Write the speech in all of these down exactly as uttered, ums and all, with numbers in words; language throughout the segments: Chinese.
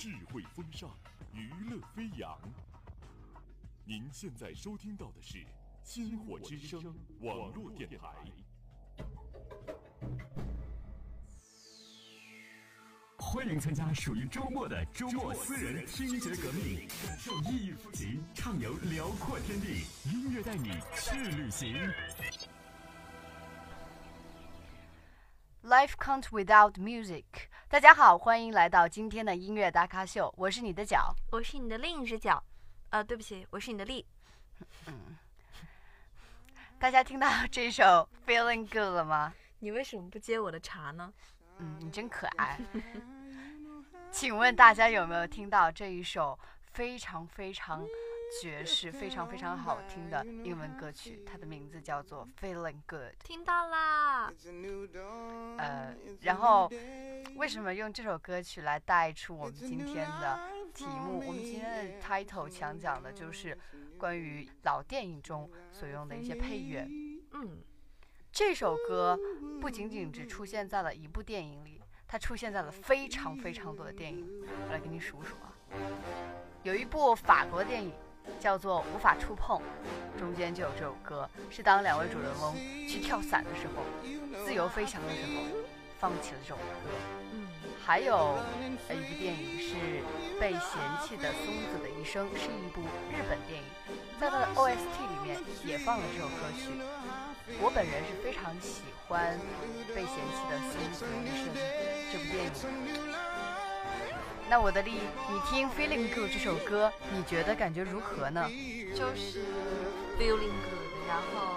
智慧风尚，娱乐飞扬。您现在收听到的是星火之声网络电台。欢迎参加属于周末的周末私人听觉革命，感受意义不及，畅游辽阔天地，音乐带你去旅行。Life can't without music。大家好，欢迎来到今天的音乐打卡秀，我是你的脚，我是你的另一只脚，呃，对不起，我是你的力。嗯，大家听到这首 Feeling Good 了吗？你为什么不接我的茶呢？嗯，你真可爱。请问大家有没有听到这一首非常非常爵士、非常非常好听的英文歌曲？它的名字叫做 Feeling Good。 听到啦。呃，然后为什么用这首歌曲来带出我们今天的题目？我们今天的 title 想讲的就是关于老电影中所用的一些配乐。嗯，这首歌不仅仅只出现在了一部电影里，它出现在了非常非常多的电影。我来给你数数啊，有一部法国电影叫做《无法触碰》，中间就有这首歌，是当两位主人翁去跳伞的时候，自由飞翔的时候放弃了这首歌。嗯，还有一部电影是《被嫌弃的松子的一生》，是一部日本电影，在它的 O S T 里面也放了这首歌曲。我本人是非常喜欢《被嫌弃的松子的一生》这部电影。那我的力，你听 Feeling Good 这首歌，你觉得感觉如何呢？就是 Feeling Good， 然后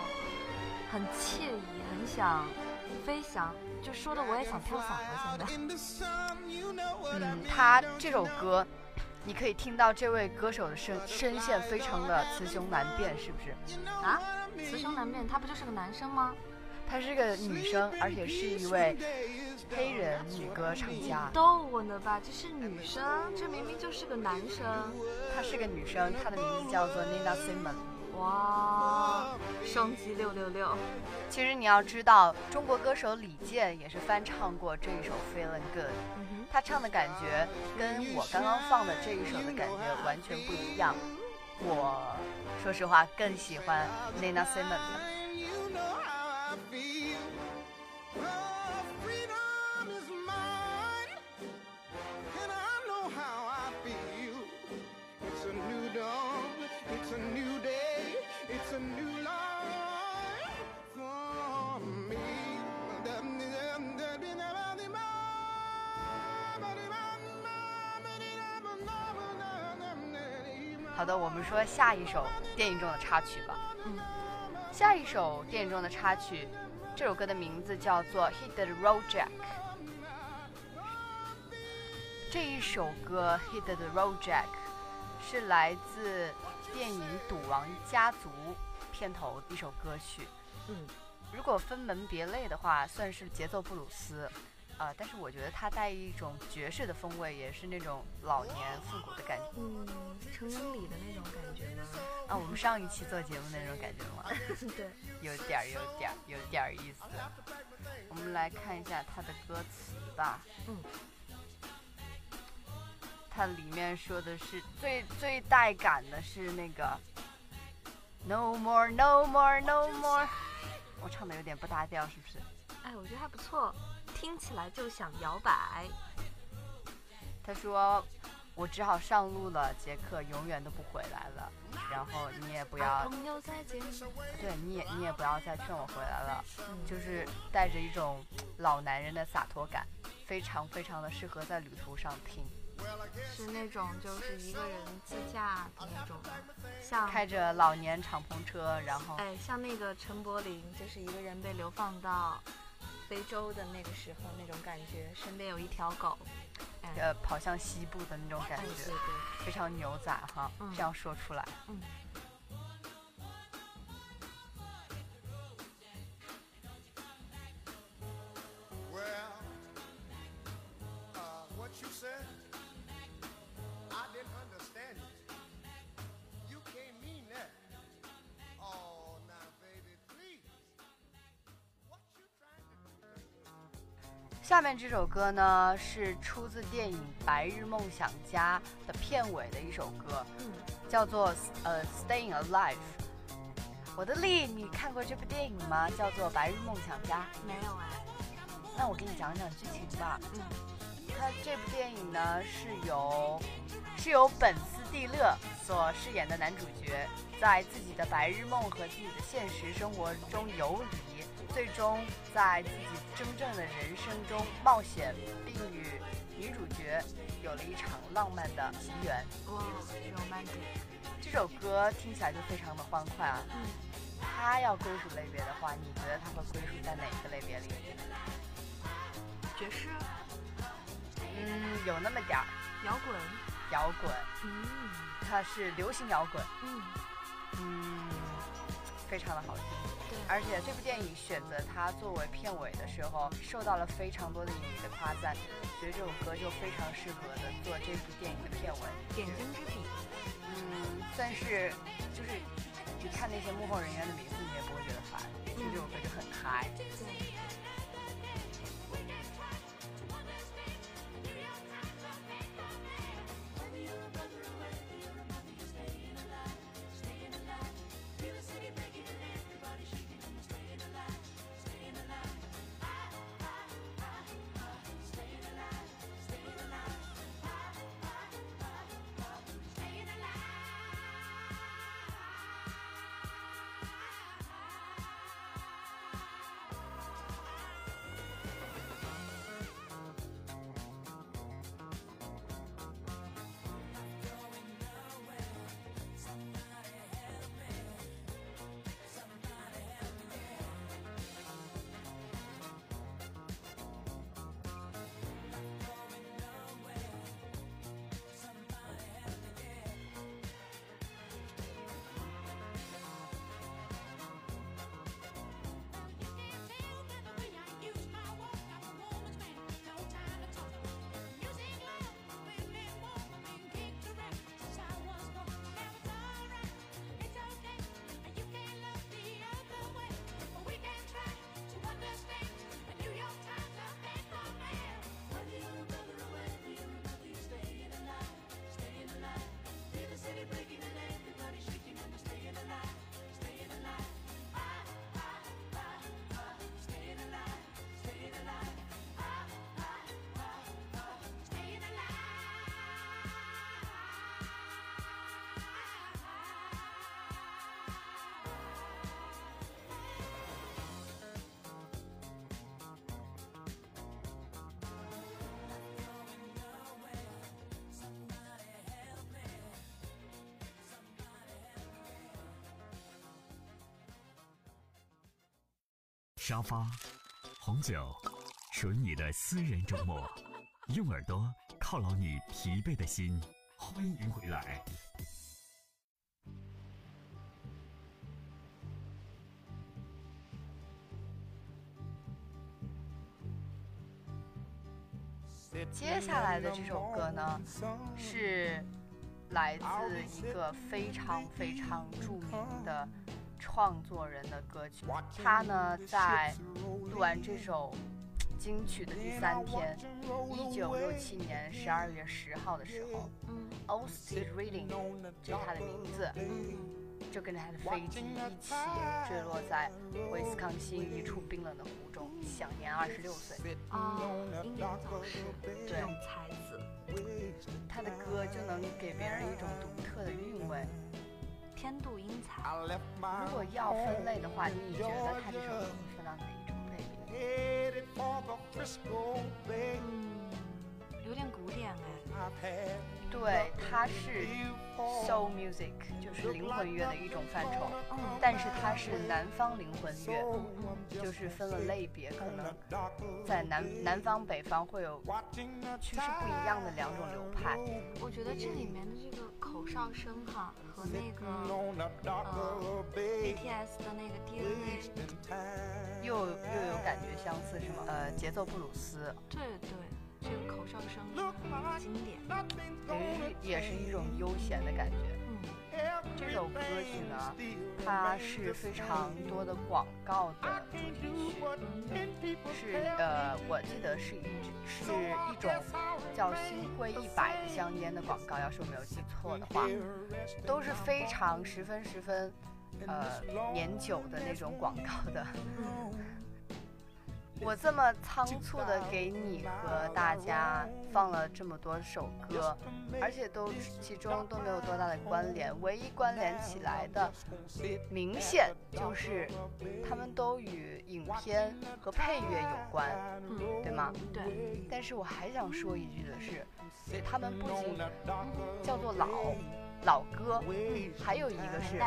很惬意，很想飞翔，就说的我也想跳伞了现在。嗯，他这首歌你可以听到这位歌手的声声线非常的雌雄难辨，是不是啊？雌雄难辨，他不就是个男生吗？她是个女生，而且是一位黑人女歌唱家。逗我呢吧，这是女生，这明明就是个男生。她是个女生，她的名字叫做 Nina Simone。 哇，升级六六六。其实你要知道，中国歌手李健也是翻唱过这一首 Feeling Good。嗯，他唱的感觉跟我刚刚放的这一首的感觉完全不一样。我说实话更喜欢 Nina Simone。好的，我们说下一首电影中的插曲吧。嗯，下一首电影中的插曲，这首歌的名字叫做 Hit the Road Jack。 这一首歌 Hit the Road Jack 是来自电影《赌王家族》片头的一首歌曲。嗯，如果分门别类的话，算是节奏布鲁斯，呃、但是我觉得它带一种爵士的风味，也是那种老年复古的感觉。嗯，成人礼的那种感觉吗？啊，我们上一期做节目那种感觉吗？对，有点儿，有点儿，有点儿意思。我们来看一下它的歌词吧。嗯，它里面说的是最最带感的是那个 No more, no more, no more。 我唱的有点不搭调，是不是？哎，我觉得还不错，听起来就想摇摆。他说我只好上路了，杰克永远都不回来了，然后你也不要朋友再见，对，你也你也不要再劝我回来了。嗯，就是带着一种老男人的洒脱感，非常非常的适合在旅途上听，是那种就是一个人自驾的那种，像开着老年敞篷车，然后哎，像那个陈柏霖就是一个人被流放到非洲的那个时候那种感觉，身边有一条狗，呃，跑向西部的那种感觉，哎，对对，非常牛仔哈。嗯，这样说出来。嗯，下面这首歌呢是出自电影《白日梦想家》的片尾的一首歌，嗯，叫做呃《Staying Alive》。我的丽，你看过这部电影吗？叫做《白日梦想家》？没有啊。那我给你讲讲剧情吧。嗯，它这部电影呢是由是由本斯蒂勒所饰演的男主角，在自己的白日梦和自己的现实生活中游离，最终在自己真正的人生中冒险，并与女主角有了一场浪漫的奇缘。哇，浪漫主义！这首歌听起来就非常的欢快啊。嗯，它要归属类别的话，你觉得它会归属在哪个类别里？爵士？嗯，有那么点儿。摇滚？摇滚。嗯，它是流行摇滚。嗯嗯，非常的好听。对，而且这部电影选择它作为片尾的时候，受到了非常多的影迷的夸赞，所以这首歌就非常适合的做这部电影的片尾，点睛之笔。嗯，算是就是你看那些幕后人员的名字，你也不会觉得烦，所以这首歌就很嗨。沙发，红酒，属于你的私人周末，用耳朵犒劳你疲惫的心。欢迎回来。接下来的这首歌呢，是来自一个非常非常著名的创作人的歌曲，他呢在录完这首金曲的第三天，一九六七年十二月十号的时候，嗯 ，Otis Redding， 这是他的名字，嗯，就跟着他的飞机一起坠落在威斯康星一处冰冷的湖中，享年二十六岁。啊，英年早逝，这种才子，他的歌就能给别人一种独特的韵味。天妒英才。如果要分类的话，你觉得他这首歌会分到哪一种类别？嗯，有点古典哎。对，它是 soul music， 就是灵魂乐的一种范畴，嗯，但是它是南方灵魂乐，嗯，就是分了类别，可能在南南方、北方会有趋势不一样的两种流派。我觉得这里面的这个口哨声哈，和那个呃 B T S 的那个 D N A 又又有感觉相似，是吗？呃，节奏布鲁斯。对对。这个口哨声很经典，也是也是一种悠闲的感觉。嗯，这首歌曲呢，它是非常多的广告的主题曲，是呃，我记得是一是一种叫星辉一百的香烟的广告，要是我没有记错的话，都是非常十分十分呃年久的那种广告的。我这么仓促的给你和大家放了这么多首歌，而且都其中都没有多大的关联，唯一关联起来的明显就是他们都与影片和配乐有关，嗯，对吗？对。但是我还想说一句的是，他们不仅叫做老老歌，还有一个是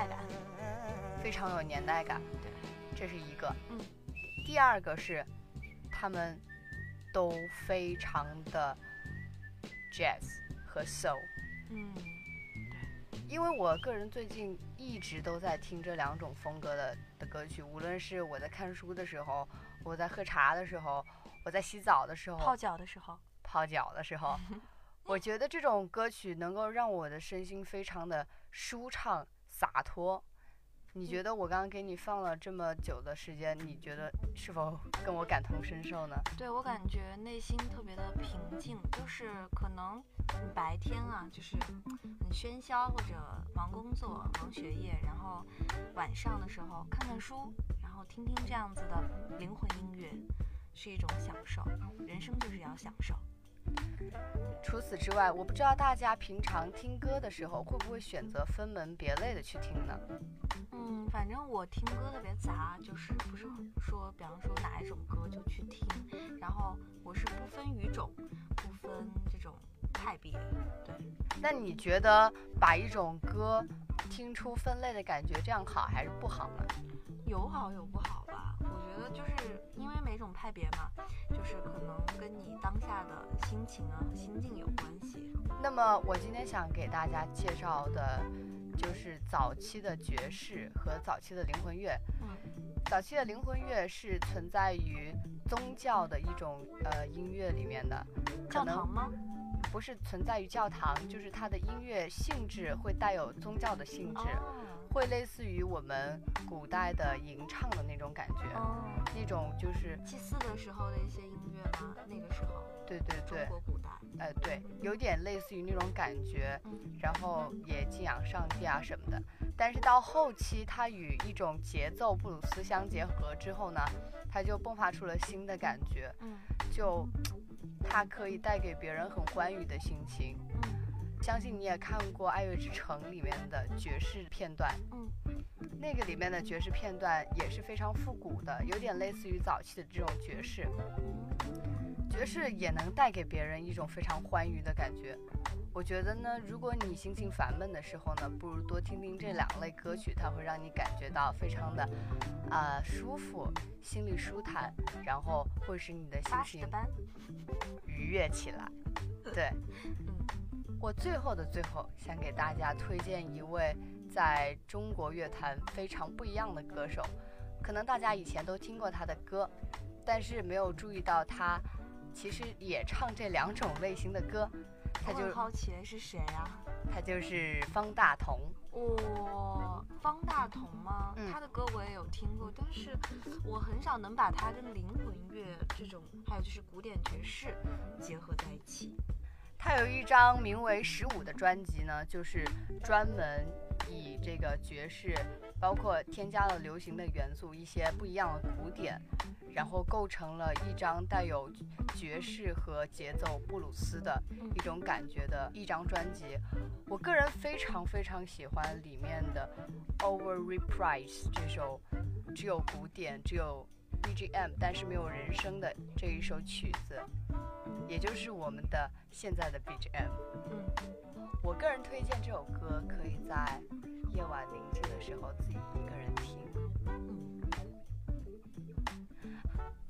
非常有年代感，对，这是一个。嗯。第二个是，他们都非常的 jazz 和 soul。嗯，对。因为我个人最近一直都在听这两种风格的的歌曲，无论是我在看书的时候，我在喝茶的时候，我在洗澡的时候，泡脚的时候，泡脚的时候，我觉得这种歌曲能够让我的身心非常的舒畅洒脱。你觉得我刚刚给你放了这么久的时间，你觉得是否跟我感同身受呢？对，我感觉内心特别的平静，就是可能你白天啊，就是很喧嚣或者忙工作、忙学业，然后晚上的时候看看书，然后听听这样子的灵魂音乐，是一种享受。人生就是要享受。除此之外，我不知道大家平常听歌的时候会不会选择分门别类的去听呢？嗯，反正我听歌特别杂，就是不是说比方说哪一种歌就去听，然后我是不分语种，不分这种派别。对。那你觉得把一种歌听出分类的感觉，这样好还是不好呢？有好有不好吧，我觉得就是因为每种派别嘛，就是可能跟你当下的心情啊、心境有关系。那么我今天想给大家介绍的就是早期的爵士和早期的灵魂乐。嗯，早期的灵魂乐是存在于宗教的一种呃音乐里面的。教堂吗？不是存在于教堂，就是它的音乐性质会带有宗教的性质，会类似于我们古代的吟唱的那种感觉，那种就是祭祀的时候的一些音乐吗？那个时候，对对对，中国古代，哎、呃、对，有点类似于那种感觉，然后也敬仰上帝啊什么的。但是到后期，它与一种节奏布鲁斯相结合之后呢，它就迸发出了新的感觉，就。它可以带给别人很欢愉的心情。嗯，相信你也看过《爱乐之城》里面的爵士片段。嗯，那个里面的爵士片段也是非常复古的，有点类似于早期的这种爵士。爵士也能带给别人一种非常欢愉的感觉。我觉得呢，如果你心情烦闷的时候呢，不如多听听这两类歌曲，它会让你感觉到非常的啊、呃、舒服，心里舒坦，然后会使你的心情愉悦起来。对，我最后的最后想给大家推荐一位在中国乐坛非常不一样的歌手，可能大家以前都听过他的歌，但是没有注意到他其实也唱这两种类型的歌。他就好奇是谁啊？他就是方大同。哦，方大同吗？嗯，他的歌我也有听过，但是我很少能把他跟灵魂乐这种，还有就是古典爵士结合在一起。他有一张名为《十五》的专辑呢，就是专门以这个爵士，包括添加了流行的元素，一些不一样的古典，然后构成了一张带有爵士和节奏布鲁斯的一种感觉的一张专辑。我个人非常非常喜欢里面的 Over Reprise 这首只有古典只有 B G M 但是没有人声的这一首曲子，也就是我们的现在的 B G M。嗯，我个人推荐这首歌可以在夜晚宁静的时候自己一个人听。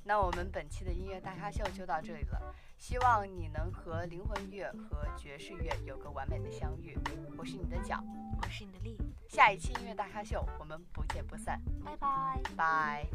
那我们本期的音乐大咖秀就到这里了，希望你能和灵魂乐和爵士乐有个完美的相遇。我是你的脚，我是你的力。下一期音乐大咖秀我们不见不散，拜拜拜。